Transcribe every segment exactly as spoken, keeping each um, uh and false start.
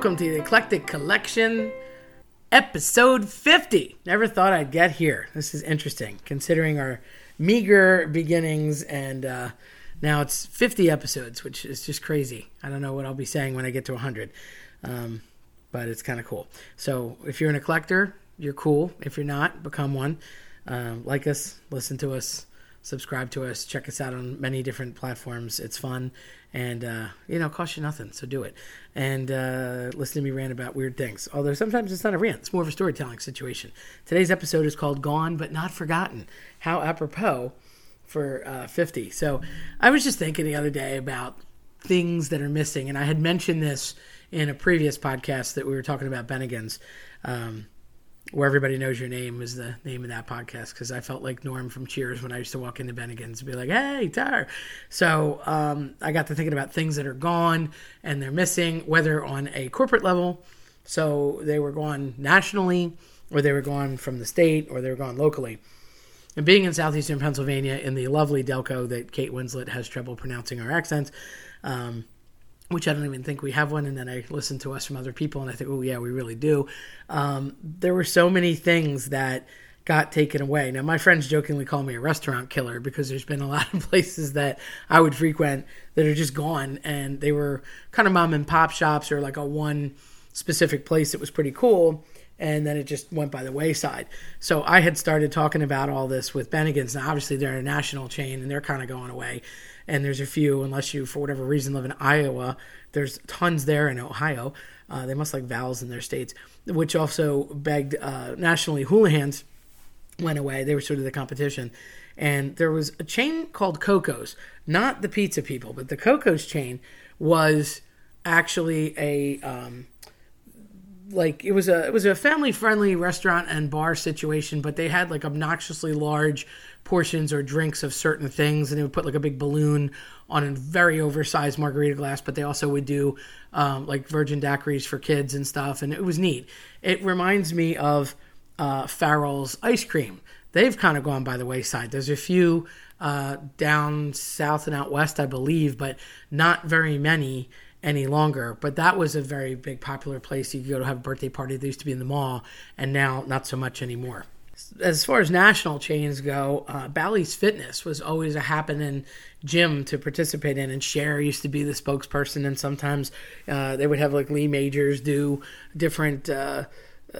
welcome to the Eclectic Collection, episode fifty. Never thought I'd get here. This is interesting, considering our meager beginnings, and uh, now it's fifty episodes, which is just crazy. I don't know what I'll be saying when I get to one hundred, um, but it's kind of cool. So if you're an eclector, you're cool. If you're not, become one. Uh, like us, listen to us, subscribe to us, check us out on many different platforms. It's fun, and uh, you know, cost you nothing, so do it. And uh, listen to me rant about weird things, although sometimes it's not a rant, it's more of a storytelling situation. Today's episode is called Gone But Not Forgotten. How apropos for uh, fifty. So I was just thinking the other day about things that are missing, and I had mentioned this in a previous podcast that we were talking about Bennigan's, um, Where Everybody Knows Your Name is the name of that podcast, because I felt like Norm from Cheers when I used to walk into Bennigan's and be like, hey, Tyler. So um, I got to thinking about things that are gone and they're missing, whether on a corporate level, so they were gone nationally, or they were gone from the state, or they were gone locally. And being in southeastern Pennsylvania in the lovely Delco that Kate Winslet has trouble pronouncing our accents, um, which I don't even think we have one, and then I listened to us from other people, and I think, oh, yeah, we really do. Um, there were so many things that got taken away. Now, my friends jokingly call me a restaurant killer, because there's been a lot of places that I would frequent that are just gone, and they were kind of mom-and-pop shops, or like a one specific place that was pretty cool, and then it just went by the wayside. So I had started talking about all this with Bennigan's. Now, obviously, they're a national chain, and they're kind of going away. And there's a few, unless you, for whatever reason, live in Iowa. There's tons there in Ohio. Uh, they must like vowels in their states, which also begged uh, nationally. Houlihan's went away. They were sort of the competition. And there was a chain called Coco's, not the pizza people, but the Coco's chain was actually a, um, like, it was a it was a family-friendly restaurant and bar situation, but they had like obnoxiously large portions or drinks of certain things, and they would put like a big balloon on a very oversized margarita glass, but they also would do um, like virgin daiquiris for kids and stuff, and it was neat. It reminds me of uh, Farrell's ice cream. They've kind of gone by the wayside. There's a few uh, down south and out west, I believe, but not very many any longer. But that was a very big popular place you could go to have a birthday party. They used to be in the mall, and now not so much anymore. As far as national chains go, uh, Bally's Fitness was always a happening gym to participate in, and Cher used to be the spokesperson, and sometimes uh, they would have like Lee Majors do different uh, uh,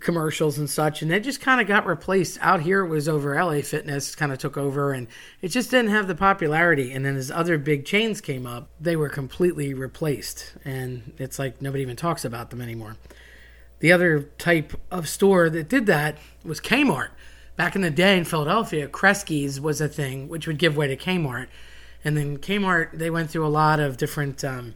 commercials and such, and they just kind of got replaced. Out here it was over L A Fitness kind of took over, and it just didn't have the popularity, and then as other big chains came up, they were completely replaced, and it's like nobody even talks about them anymore. The other type of store that did that was Kmart. Back in the day in Philadelphia, Kresge's was a thing, which would give way to Kmart. And then Kmart, they went through a lot of different, um,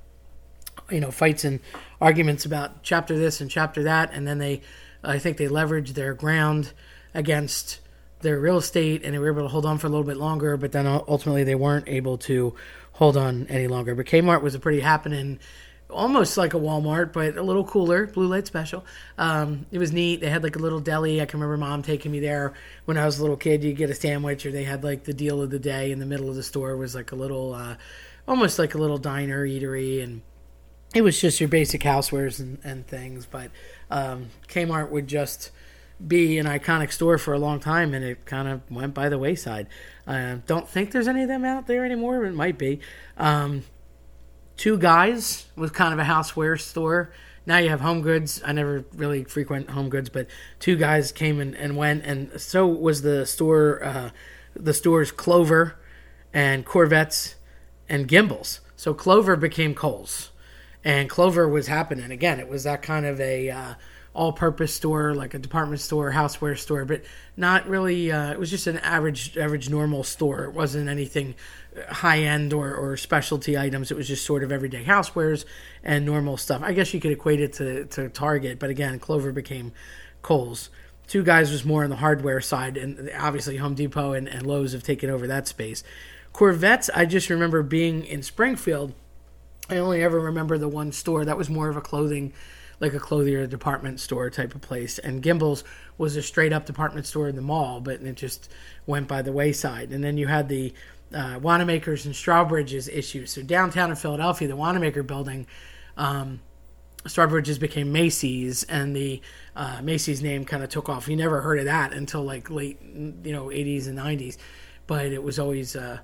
you know, fights and arguments about chapter this and chapter that. And then they, I think they leveraged their ground against their real estate, and they were able to hold on for a little bit longer. But then ultimately they weren't able to hold on any longer. But Kmart was a pretty happening, almost like a Walmart, but a little cooler, blue light special. Um, it was neat. They had like a little deli. I can remember mom taking me there when I was a little kid. You get a sandwich, or they had like the deal of the day in the middle of the store was like a little, uh, almost like a little diner eatery. And it was just your basic housewares and, and things. But um, Kmart would just be an iconic store for a long time, and it kind of went by the wayside. Uh, don't think there's any of them out there anymore. It might be. Um, Two Guys was kind of a houseware store. Now you have HomeGoods. I never really frequent HomeGoods, but Two Guys came and, and went, and so was the store, uh, the stores Clover and Corvettes and Gimbals. So Clover became Kohl's, and Clover was happening again. It was that kind of a uh, all-purpose store, like a department store, houseware store, but not really. Uh, it was just an average, average, normal store. It wasn't anything high-end or, or specialty items. It was just sort of everyday housewares and normal stuff. I guess you could equate it to, to Target, but again, Clover became Kohl's. Two Guys was more on the hardware side, and obviously Home Depot and, and Lowe's have taken over that space. Corvettes, I just remember being in Springfield. I only ever remember the one store that was more of a clothing, like a clothier department store type of place. And Gimbals was a straight-up department store in the mall, but it just went by the wayside. And then you had the Uh, Wanamaker's and Strawbridge's issues. So downtown in Philadelphia, the Wanamaker Building, um, Strawbridge's became Macy's, and the uh, Macy's name kind of took off. You never heard of that until like late, you know, eighties and nineties, but it was always uh,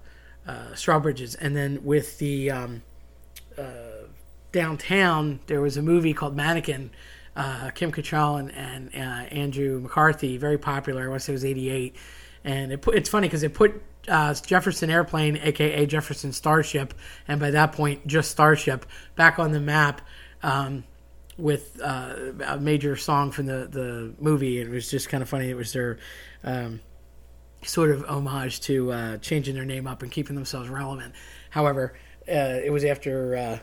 uh, Strawbridge's. And then with the um, uh, downtown, there was a movie called Mannequin, uh, Kim Cattrall and, and uh, Andrew McCarthy, very popular. I want to say it was eighty-eight, and it put, it's funny because it put Uh, Jefferson Airplane, aka Jefferson Starship, and by that point just Starship, back on the map um, with uh, a major song from the, the movie. It was just kind of funny. It was their um, sort of homage to uh, changing their name up and keeping themselves relevant. However, uh, it was after uh,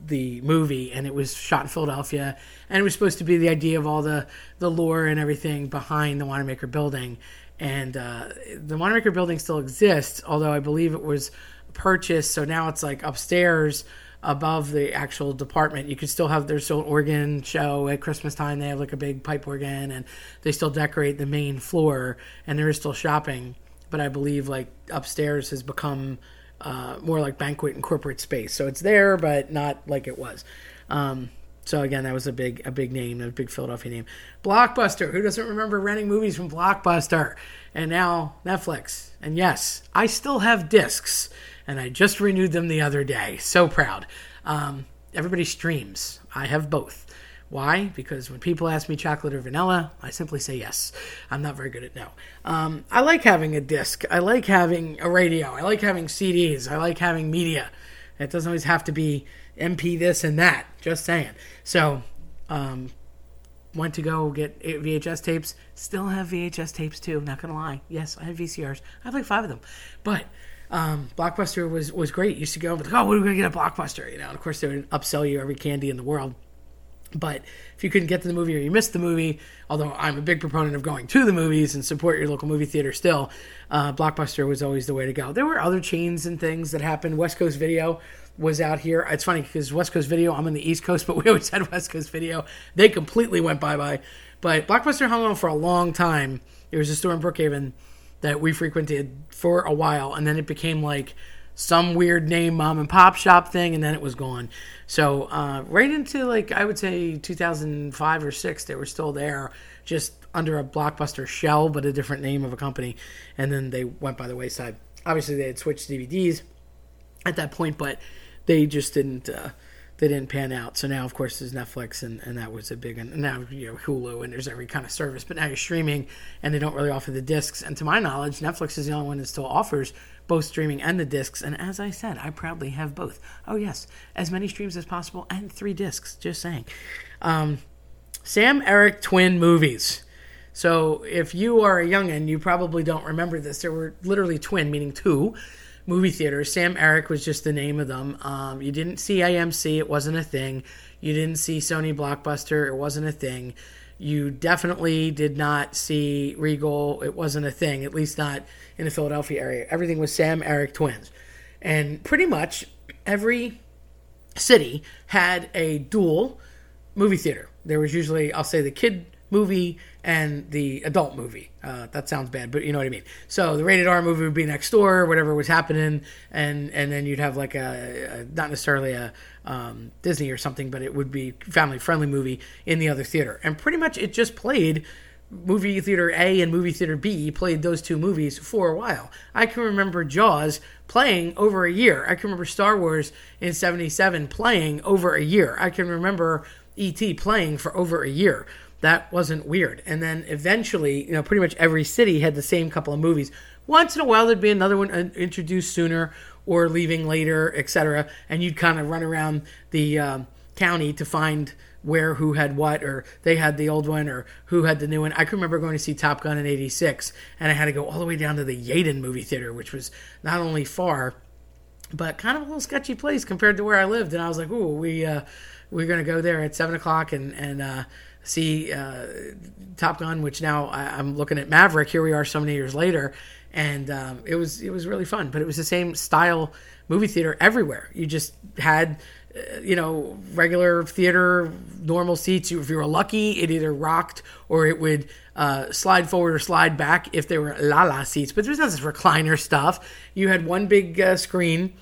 the movie, and it was shot in Philadelphia, and it was supposed to be the idea of all the, the lore and everything behind the Wanamaker Building. And uh, the Wanamaker Building still exists, although I believe it was purchased. So now it's like upstairs above the actual department. You could still have their still organ show at Christmas time. They have like a big pipe organ, and they still decorate the main floor. And there is still shopping, but I believe like upstairs has become uh, more like banquet and corporate space. So it's there, but not like it was. Um, So again, that was a big, a big name, a big Philadelphia name. Blockbuster. Who doesn't remember renting movies from Blockbuster? And now Netflix. And yes, I still have discs, and I just renewed them the other day. So proud. Um, everybody streams. I have both. Why? Because when people ask me chocolate or vanilla, I simply say yes. I'm not very good at no. Um, I like having a disc. I like having a radio. I like having C Ds. I like having media. It doesn't always have to be M P this and that. Just saying. So, um, went to go get V H S tapes. Still have V H S tapes too. Not gonna lie. Yes, I have V C Rs. I have like five of them. But um, Blockbuster was was great. Used to go, like, oh, what are we gonna get at Blockbuster? You know, and of course they would upsell you every candy in the world. But if you couldn't get to the movie or you missed the movie, although I'm a big proponent of going to the movies and support your local movie theater still, uh, Blockbuster was always the way to go. There were other chains and things that happened. West Coast Video was out here. It's funny because West Coast Video, I'm on the East Coast, but we always had West Coast Video. They completely went bye-bye. But Blockbuster hung on for a long time. There was a store in Brookhaven that we frequented for a while, and then it became like some weird name mom and pop shop thing, and then it was gone. So uh, right into like I would say two thousand five or six, they were still there, just under a Blockbuster shell, but a different name of a company. And then they went by the wayside. Obviously, they had switched D V Ds at that point, but they just didn't. Uh, they didn't pan out. So now, of course, there's Netflix, and, and that was a big one. And now you know Hulu, and there's every kind of service. But now you're streaming, and they don't really offer the discs. And to my knowledge, Netflix is the only one that still offers both streaming and the discs. And as I said, I proudly have both. Oh, yes, as many streams as possible and three discs, just saying. Um, Sam Eric Twin Movies. So if you are a young'un, you probably don't remember this. There were literally twin, meaning two, movie theaters. Sam Eric was just the name of them. Um, you didn't see A M C. It wasn't a thing. You didn't see Sony Blockbuster. It wasn't a thing. You definitely did not see Regal. It wasn't a thing, at least not in the Philadelphia area. Everything was Sam Eric Twins. And pretty much every city had a dual movie theater. There was usually, I'll say, the kid movie and the adult movie. Uh, that sounds bad, but you know what I mean. So the rated R movie would be next door, whatever was happening, and, and then you'd have like a, a not necessarily a um, Disney or something, but it would be family-friendly movie in the other theater. And pretty much it just played movie theater A and movie theater B, played those two movies for a while. I can remember Jaws playing over a year. I can remember Star Wars in seventy-seven playing over a year. I can remember E T playing for over a year. That wasn't weird. And then eventually, you know, pretty much every city had the same couple of movies. Once in a while, there'd be another one introduced sooner or leaving later, et cetera. And you'd kind of run around the um, county to find where, who had what, or they had the old one, or who had the new one. I can remember going to see Top Gun in eighty-six, and I had to go all the way down to the Yeadon movie theater, which was not only far, but kind of a little sketchy place compared to where I lived. And I was like, ooh, we, uh, we're going to go there at seven o'clock and, and, uh, see uh, Top Gun, which now I, I'm looking at Maverick. Here we are so many years later, and um, it was it was really fun. But it was the same style movie theater everywhere. You just had, uh, you know, regular theater, normal seats. If you were lucky, it either rocked or it would uh, slide forward or slide back if they were la-la seats. But there's not this recliner stuff. You had one big uh, screen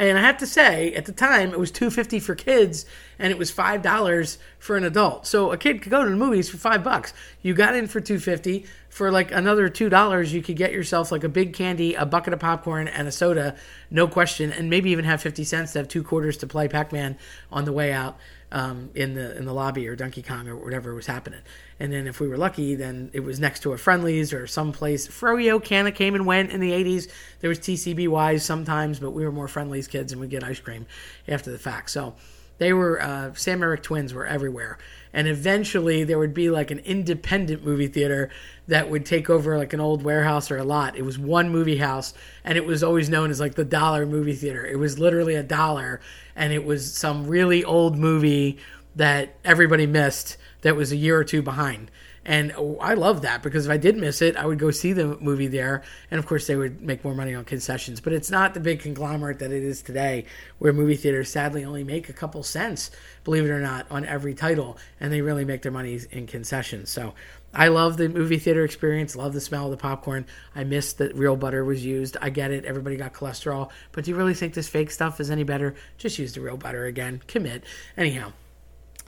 And I have to say, at the time, it was two dollars and fifty cents for kids, and it was five dollars for an adult. So a kid could go to the movies for five bucks. You got in for two dollars and fifty cents. For like another two dollars, you could get yourself like a big candy, a bucket of popcorn, and a soda, no question, and maybe even have fifty cents to have two quarters to play Pac-Man on the way out um, in the in the lobby or Donkey Kong or whatever was happening. And then if we were lucky, then it was next to a Friendly's or someplace. Froyo Canna came and went in the eighties. There was T C B Ys sometimes, but we were more Friendly's kids and we'd get ice cream after the fact. So they were, uh, Sam Eric twins were everywhere. And eventually there would be like an independent movie theater that would take over like an old warehouse or a lot. It was one movie house and it was always known as like the dollar movie theater. It was literally a dollar and it was some really old movie that everybody missed that was a year or two behind. And I love that because if I did miss it, I would go see the movie there. And of course, they would make more money on concessions. But it's not the big conglomerate that it is today, where movie theaters sadly only make a couple cents, believe it or not, on every title. And they really make their money in concessions. So I love the movie theater experience, love the smell of the popcorn. I miss that real butter was used. I get it. Everybody got cholesterol. But do you really think this fake stuff is any better? Just use the real butter again. Commit. Anyhow.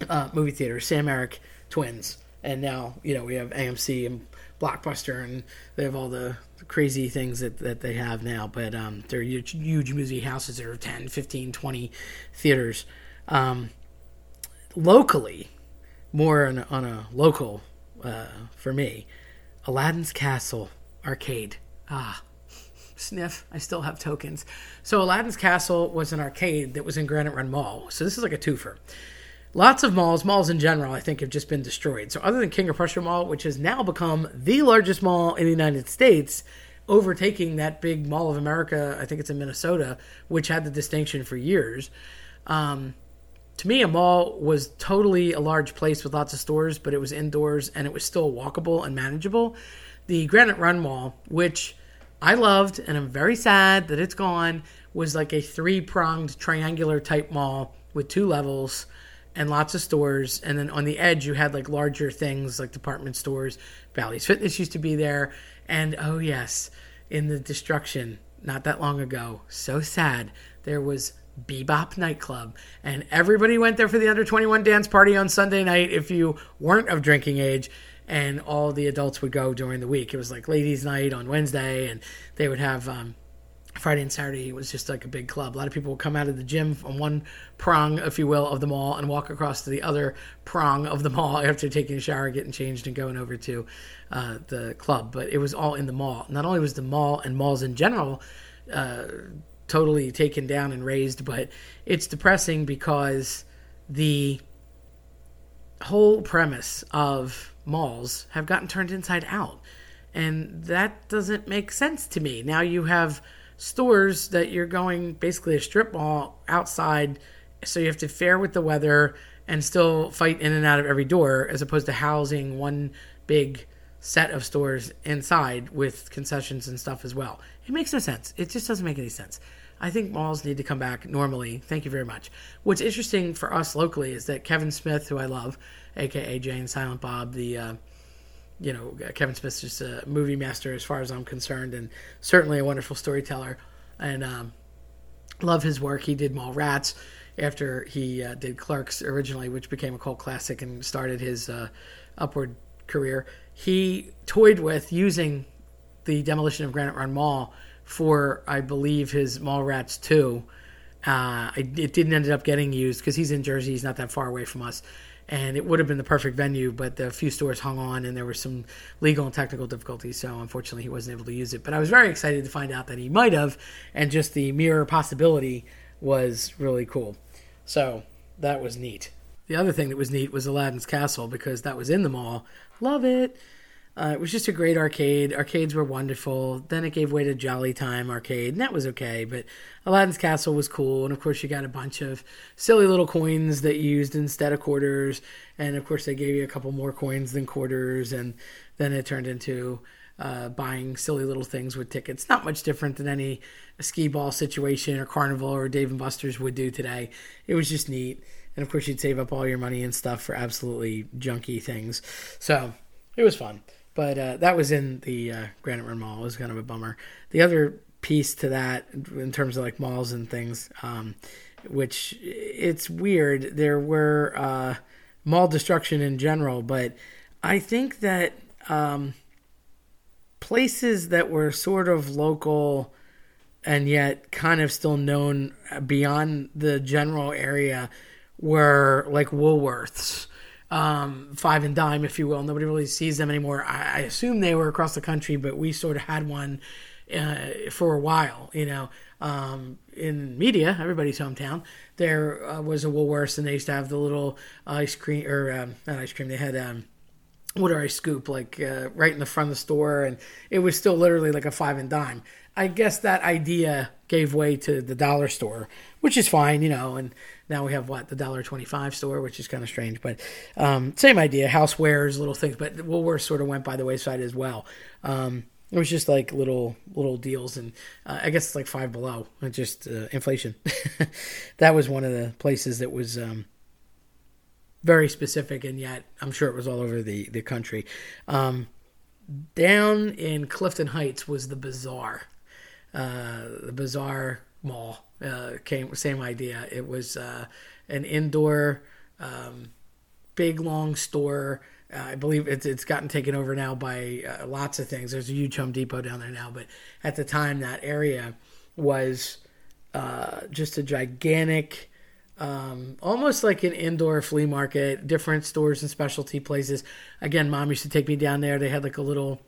Uh, movie theater, Sam Eric twins, and now you know we have A M C and Blockbuster, and they have all the crazy things that, that they have now. But um, they're huge, huge movie houses that are ten, fifteen, twenty theaters. Um, locally, more on, on a local uh, for me, Aladdin's Castle arcade. Ah, sniff. I still have tokens. So Aladdin's Castle was an arcade that was in Granite Run Mall. So this is like a twofer. Lots of malls, malls in general, I think, have just been destroyed. So other than King of Prussia Mall, which has now become the largest mall in the United States, overtaking that big Mall of America, I think it's in Minnesota, which had the distinction for years. Um, to me, a mall was totally a large place with lots of stores, but it was indoors and it was still walkable and manageable. The Granite Run Mall, which I loved and I'm very sad that it's gone, was like a three-pronged triangular type mall with two levels and lots of stores, and then on the edge you had like larger things like department stores. Bally's Fitness used to be there, and oh yes, in the destruction not that long ago, so sad, there was Bebop nightclub, and everybody went there for the under twenty-one dance party on Sunday night if you weren't of drinking age, and all the adults would go during the week. It was like ladies night on Wednesday, and they would have um Friday and Saturday. It was just like a big club. A lot of people would come out of the gym on one prong, if you will, of the mall and walk across to the other prong of the mall after taking a shower, getting changed, and going over to uh, the club. But it was all in the mall. Not only was the mall and malls in general uh, totally taken down and razed, but it's depressing because the whole premise of malls have gotten turned inside out. And that doesn't make sense to me. Now you have stores that you're going basically a strip mall outside, so you have to fare with the weather and still fight in and out of every door, as opposed to housing one big set of stores inside with concessions and stuff as well. It makes no sense. It just doesn't make any sense. I think malls need to come back normally. Thank you very much. What's interesting for us locally is that Kevin Smith, who I love, aka Jay and Silent Bob, the uh you know, Kevin Smith's just a movie master as far as I'm concerned, and certainly a wonderful storyteller. And um, love his work. He did Mall Rats after he uh, did Clerks originally, which became a cult classic and started his uh, upward career. He toyed with using the demolition of Granite Run Mall for, I believe, his Mall Rats two. Uh, it didn't end up getting used because he's in Jersey. He's not that far away from us. And it would have been the perfect venue, but the few stores hung on, and there were some legal and technical difficulties, so unfortunately he wasn't able to use it. But I was very excited to find out that he might have, and just the mere possibility was really cool. So that was neat. The other thing that was neat was Aladdin's Castle, because that was in the mall. Love it. Uh, it was just a great arcade. Arcades were wonderful. Then it gave way to Jolly Time Arcade, and that was okay. But Aladdin's Castle was cool, and of course you got a bunch of silly little coins that you used instead of quarters. And of course they gave you a couple more coins than quarters, and then it turned into uh, buying silly little things with tickets. Not much different than any skee ball situation or Carnival or Dave and Buster's would do today. It was just neat. And of course you'd save up all your money and stuff for absolutely junky things. So it was fun. But uh, that was in the uh, Granite Run Mall. It was kind of a bummer. The other piece to that in terms of like malls and things, um, which it's weird. There were uh, mall destruction in general, but I think that um, places that were sort of local and yet kind of still known beyond the general area were like Woolworths, um, Five and Dime, if you will. Nobody really sees them anymore. I, I assume they were across the country, but we sort of had one Uh, for a while, you know, um, in media, everybody's hometown, there uh, was a Woolworths, and they used to have the little ice cream, or um, not ice cream, they had um, water ice scoop, like uh, right in the front of the store, and it was still literally like a Five and Dime. I guess that idea gave way to the dollar store, which is fine, you know, and now we have, what, the one twenty-five store, which is kind of strange, but um, same idea, housewares, little things, but Woolworths sort of went by the wayside as well. Um It was just like little little deals, and uh, I guess it's like Five Below, it's just uh, inflation. That was one of the places that was um, very specific, and yet I'm sure it was all over the, the country. Um, down in Clifton Heights was the Bazaar. Uh, the Bazaar Mall, uh, came same idea. It was uh, an indoor, um, big, long store. I believe it's it's gotten taken over now by uh, lots of things. There's a huge Home Depot down there now, but at the time that area was uh, just a gigantic, um, almost like an indoor flea market, different stores and specialty places. Again, Mom used to take me down there. They had like a little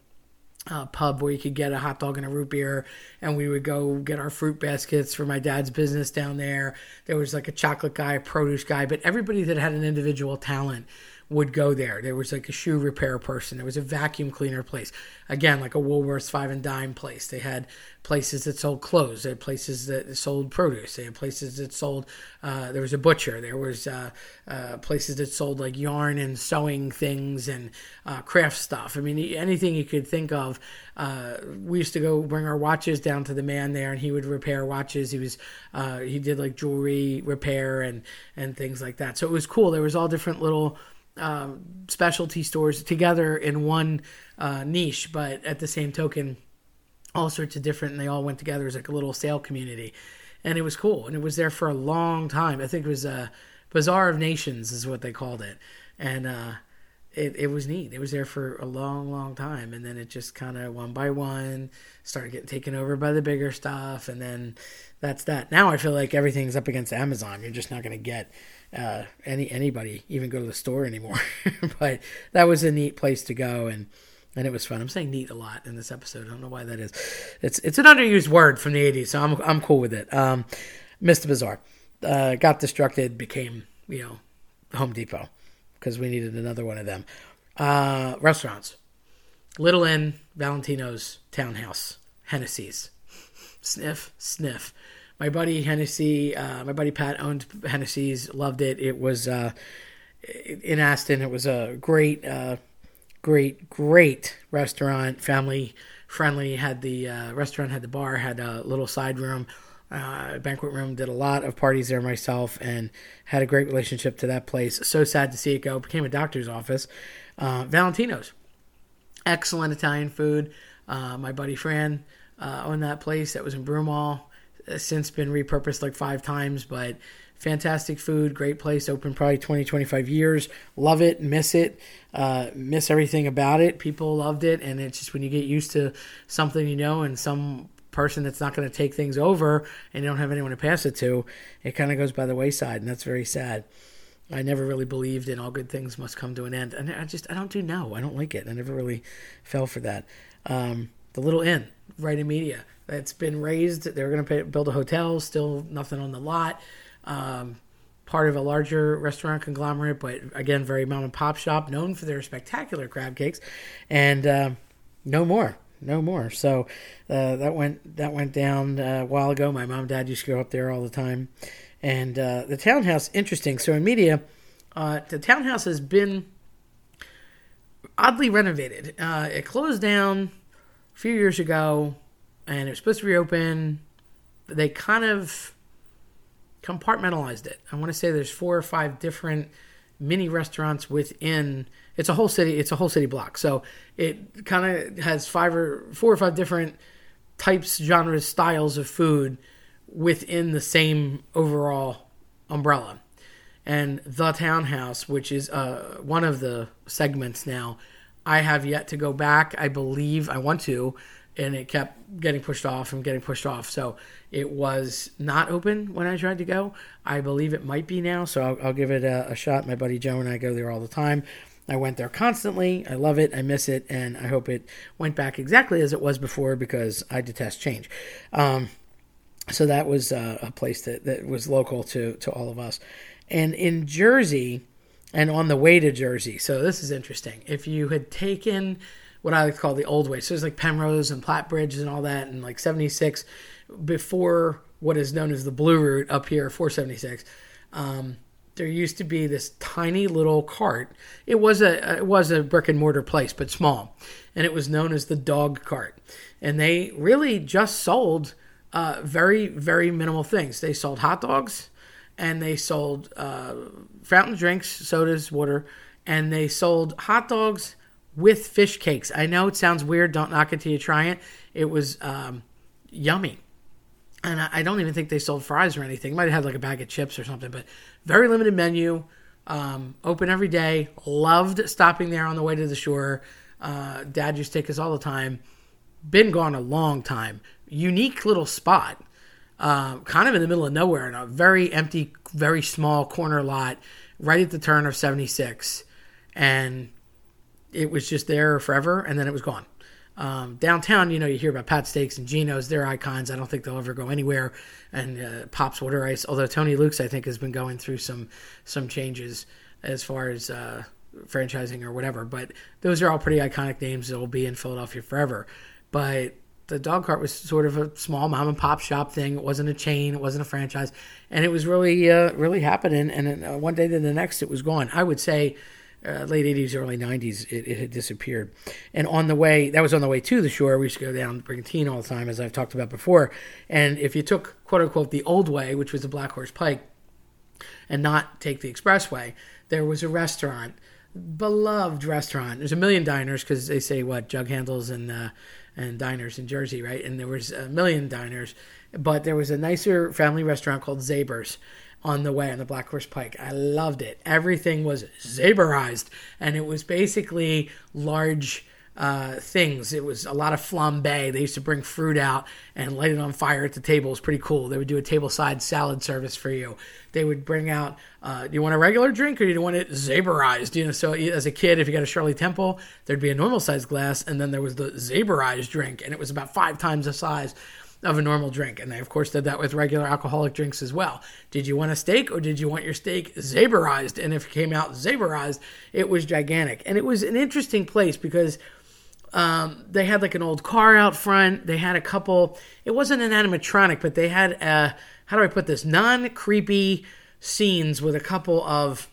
uh, pub where you could get a hot dog and a root beer, and we would go get our fruit baskets for my dad's business down there. There was like a chocolate guy, a produce guy, but everybody that had an individual talent would go there. There was like a shoe repair person. There was a vacuum cleaner place. Again, like a Woolworths Five and Dime place. They had places that sold clothes. They had places that sold produce. They had places that sold, uh, there was a butcher. There was uh, uh, places that sold like yarn and sewing things and uh, craft stuff. I mean, anything you could think of. Uh, we used to go bring our watches down to the man there, and he would repair watches. He was, uh, he did like jewelry repair and, and things like that. So it was cool. There was all different little Um, specialty stores together in one uh, niche, but at the same token, all sorts of different, and they all went together as like a little sale community, and it was cool, and it was there for a long time. I think it was a Bazaar of Nations is what they called it, and uh, it, it was neat. It was there for a long, long time, and then it just kind of one by one started getting taken over by the bigger stuff, and then that's that. Now I feel like everything's up against Amazon. You're just not going to get Uh, any anybody even go to the store anymore. But that was a neat place to go, and and it was fun. I'm saying neat a lot in this episode. I don't know why that is. It's it's an underused word from the eighties, so I'm I'm cool with it. Um, missed the Bazaar, uh, got destructed, became you know Home Depot because we needed another one of them. Uh, restaurants, Little Inn, Valentino's, Townhouse, Hennessy's, sniff sniff. My buddy Hennessy, uh, my buddy Pat owned Hennessy's, loved it. It was uh, in Aston. It was a great, uh, great, great restaurant, family friendly. Had the uh, restaurant, had the bar, had a little side room, uh, banquet room. Did a lot of parties there myself, and had a great relationship to that place. So sad to see it go. Became a doctor's office. Uh, Valentino's, excellent Italian food. Uh, my buddy Fran uh, owned that place. That was in Broomall. Since been repurposed like five times, but fantastic food, great place, open probably twenty, twenty-five years. Love it, miss it, uh, miss everything about it. People loved it, and it's just when you get used to something, you know, and some person that's not going to take things over and you don't have anyone to pass it to, it kind of goes by the wayside, and that's very sad. I never really believed in all good things must come to an end, and I just, I don't do now. I don't like it. I never really fell for that. Um, the Little Inn, right in Media. It's been raised. They were going to pay, build a hotel. Still nothing on the lot. Um, part of a larger restaurant conglomerate, but again, very mom and pop shop, known for their spectacular crab cakes, and uh, no more, no more. So uh, that went that went down a while ago. My mom and dad used to go up there all the time, and uh, the Townhouse. Interesting. So in Media, uh, the Townhouse has been oddly renovated. Uh, it closed down a few years ago. And it was supposed to reopen. They kind of compartmentalized it. I want to say there's four or five different mini restaurants within. It's a whole city. It's a whole city block. So it kind of has five or four or five different types, genres, styles of food within the same overall umbrella. And The Townhouse, which is uh, one of the segments now, I have yet to go back. I believe I want to, and it kept getting pushed off and getting pushed off. So it was not open when I tried to go. I believe it might be now, so I'll, I'll give it a, a shot. My buddy Joe and I go there all the time. I went there constantly. I love it. I miss it. And I hope it went back exactly as it was before, because I detest change. Um, so that was uh, a place that, that was local to, to all of us. And in Jersey, and on the way to Jersey, so this is interesting. If you had taken what I like to call the old way, so it's like Penrose and Plattbridge and all that, and like seventy-six before what is known as the Blue Route up here, four seventy-six, um, there used to be this tiny little cart. It was a it was a brick and mortar place, but small, and it was known as the dog cart. And they really just sold uh, very, very minimal things. They sold hot dogs, and they sold uh, fountain drinks, sodas, water, and they sold hot dogs with fish cakes. I know it sounds weird. Don't knock it till you try it. It was um, yummy. And I don't even think they sold fries or anything. Might have had like a bag of chips or something, but very limited menu, um, open every day. Loved stopping there on the way to the shore. Uh, Dad used to take us all the time. Been gone a long time. Unique little spot, uh, kind of in the middle of nowhere in a very empty, very small corner lot right at the turn of seventy-six. And it was just there forever, and then it was gone. Um, downtown, you know, you hear about Pat Steaks and Gino's. They're icons. I don't think they'll ever go anywhere. And uh, Pop's Water Ice, although Tony Luke's, I think, has been going through some some changes as far as uh, franchising or whatever. But those are all pretty iconic names that will be in Philadelphia forever. But the dog cart was sort of a small mom and pop shop thing. It wasn't a chain. It wasn't a franchise. And it was really, uh, really happening. And then, uh, one day to the next, it was gone. I would say Uh, late eighties, early nineties, it, it had disappeared. And on the way, that was on the way to the shore. We used to go down to Brigantine all the time, as I've talked about before. And if you took, quote unquote, the old way, which was the Black Horse Pike, and not take the expressway, there was a restaurant, beloved restaurant. There's a million diners, because they say, what, jug handles and uh, and diners in Jersey, right? And there was a million diners. But there was a nicer family restaurant called Zaber's on the way, on the Black Horse Pike. I loved it. Everything was Zaberized, and it was basically large uh, things. It was a lot of flambe. They used to bring fruit out and light it on fire at the table. It was pretty cool. They would do a tableside salad service for you. They would bring out, uh, do you want a regular drink or do you want it Zaberized? You know, so as a kid, if you got a Shirley Temple, there'd be a normal-sized glass, and then there was the Zaberized drink, and it was about five times the size of a normal drink. And they, of course, did that with regular alcoholic drinks as well. Did you want a steak or did you want your steak Zaberized? And if it came out Zaberized, it was gigantic. And it was an interesting place because um, they had like an old car out front. They had a couple, it wasn't an animatronic, but they had, a, how do I put this, non-creepy scenes with a couple of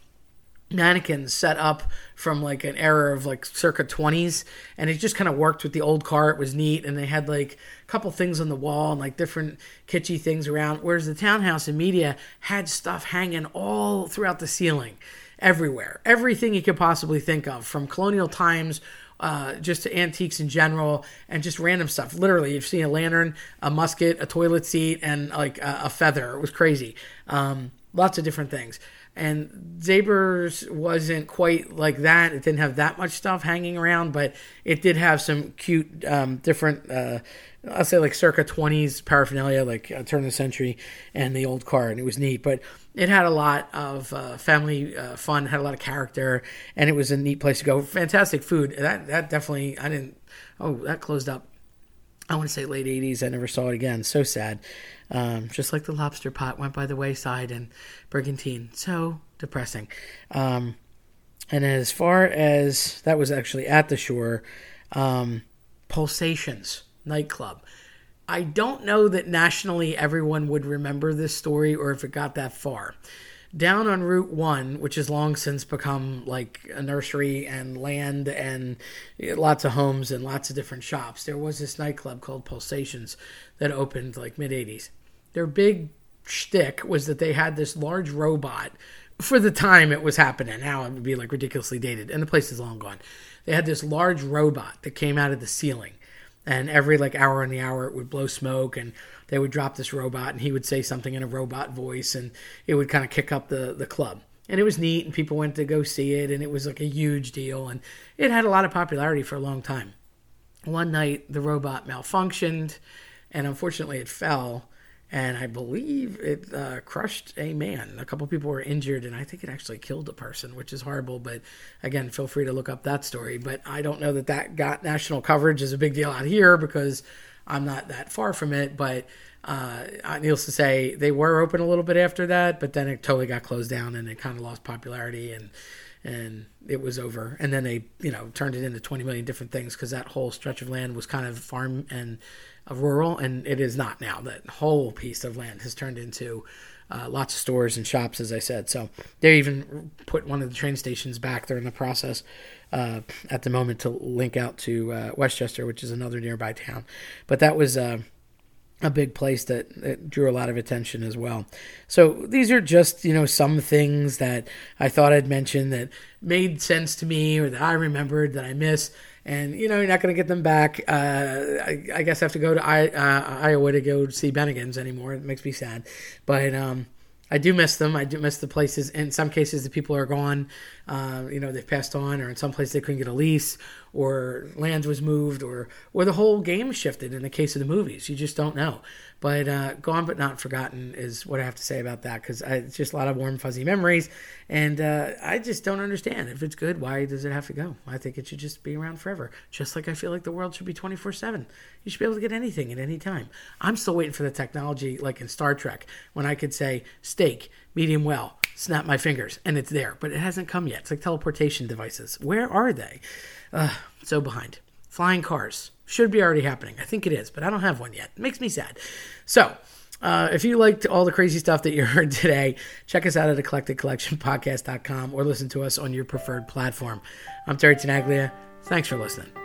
mannequins set up from like an era of like circa twenties, and it just kind of worked with the old car. It was neat, and they had like a couple things on the wall and like different kitschy things around, whereas the Townhouse in Media had stuff hanging all throughout the ceiling, everywhere, everything you could possibly think of, from colonial times uh just to antiques in general, and just random stuff. Literally, you've seen a lantern, a musket, a toilet seat, and like a, a feather. It was crazy. Um lots of different things. And Zaber's wasn't quite like that. It didn't have that much stuff hanging around, but it did have some cute, um, different, uh, I'll say like circa twenties paraphernalia, like uh, turn of the century, and the old car, and it was neat. But it had a lot of uh, family uh, fun, had a lot of character, and it was a neat place to go. Fantastic food. That that definitely, I didn't, oh, that closed up. I want to say late eighties. I never saw it again. So sad. Um, just like the lobster pot went by the wayside in Brigantine. So depressing. Um, and as far as that was actually at the shore, um, Pulsations nightclub. I don't know that nationally everyone would remember this story or if it got that far. Down on Route one, which has long since become like a nursery and land and lots of homes and lots of different shops, there was this nightclub called Pulsations that opened like mid-eighties. Their big shtick was that they had this large robot. For the time it was happening, now it would be like ridiculously dated, and the place is long gone. They had this large robot that came out of the ceiling. and every like hour on the hour it would blow smoke, and they would drop this robot, and he would say something in a robot voice, and it would kind of kick up the, the club. And it was neat, and people went to go see it, and it was like a huge deal, and it had a lot of popularity for a long time. One night, the robot malfunctioned, and unfortunately it fell, and I believe it uh, crushed a man. A couple people were injured, and I think it actually killed a person, which is horrible, but again, feel free to look up that story. But I don't know that that got national coverage as a big deal out here, because I'm not that far from it, but uh, needless to say, they were open a little bit after that, but then it totally got closed down and it kind of lost popularity and and it was over. And then they, you know, turned it into twenty million different things, because that whole stretch of land was kind of farm and uh, rural, and it is not now. That whole piece of land has turned into uh, lots of stores and shops, as I said. So they even put one of the train stations back. They're in the process uh, at the moment to link out to uh, Westchester, which is another nearby town. But that was... Uh, a big place that, that drew a lot of attention as well. So these are just, you know, some things that I thought I'd mention that made sense to me, or that I remembered that I missed. And, you know, you're not going to get them back. Uh, I, I guess I have to go to I, uh, Iowa to go see Bennigan's anymore. It makes me sad. But um, I do miss them. I do miss the places. In some cases, the people are gone. Uh, you know, they've passed on, or in some places they couldn't get a lease, or land was moved, or or the whole game shifted in the case of the movies. You just don't know. But uh, Gone But Not Forgotten is what I have to say about that, because it's just a lot of warm, fuzzy memories. And uh, I just don't understand. If it's good, why does it have to go? I think it should just be around forever, just like I feel like the world should be twenty-four seven. You should be able to get anything at any time. I'm still waiting for the technology, like in Star Trek, when I could say steak, medium well, snap my fingers, and it's there. But it hasn't come yet. It's like teleportation devices. Where are they? Uh, so behind. Flying cars should be already happening. I think it is, but I don't have one yet. It makes me sad. So uh, if you liked all the crazy stuff that you heard today, check us out at eclectic collection podcast dot com, or listen to us on your preferred platform. I'm Terry Tenaglia. Thanks for listening.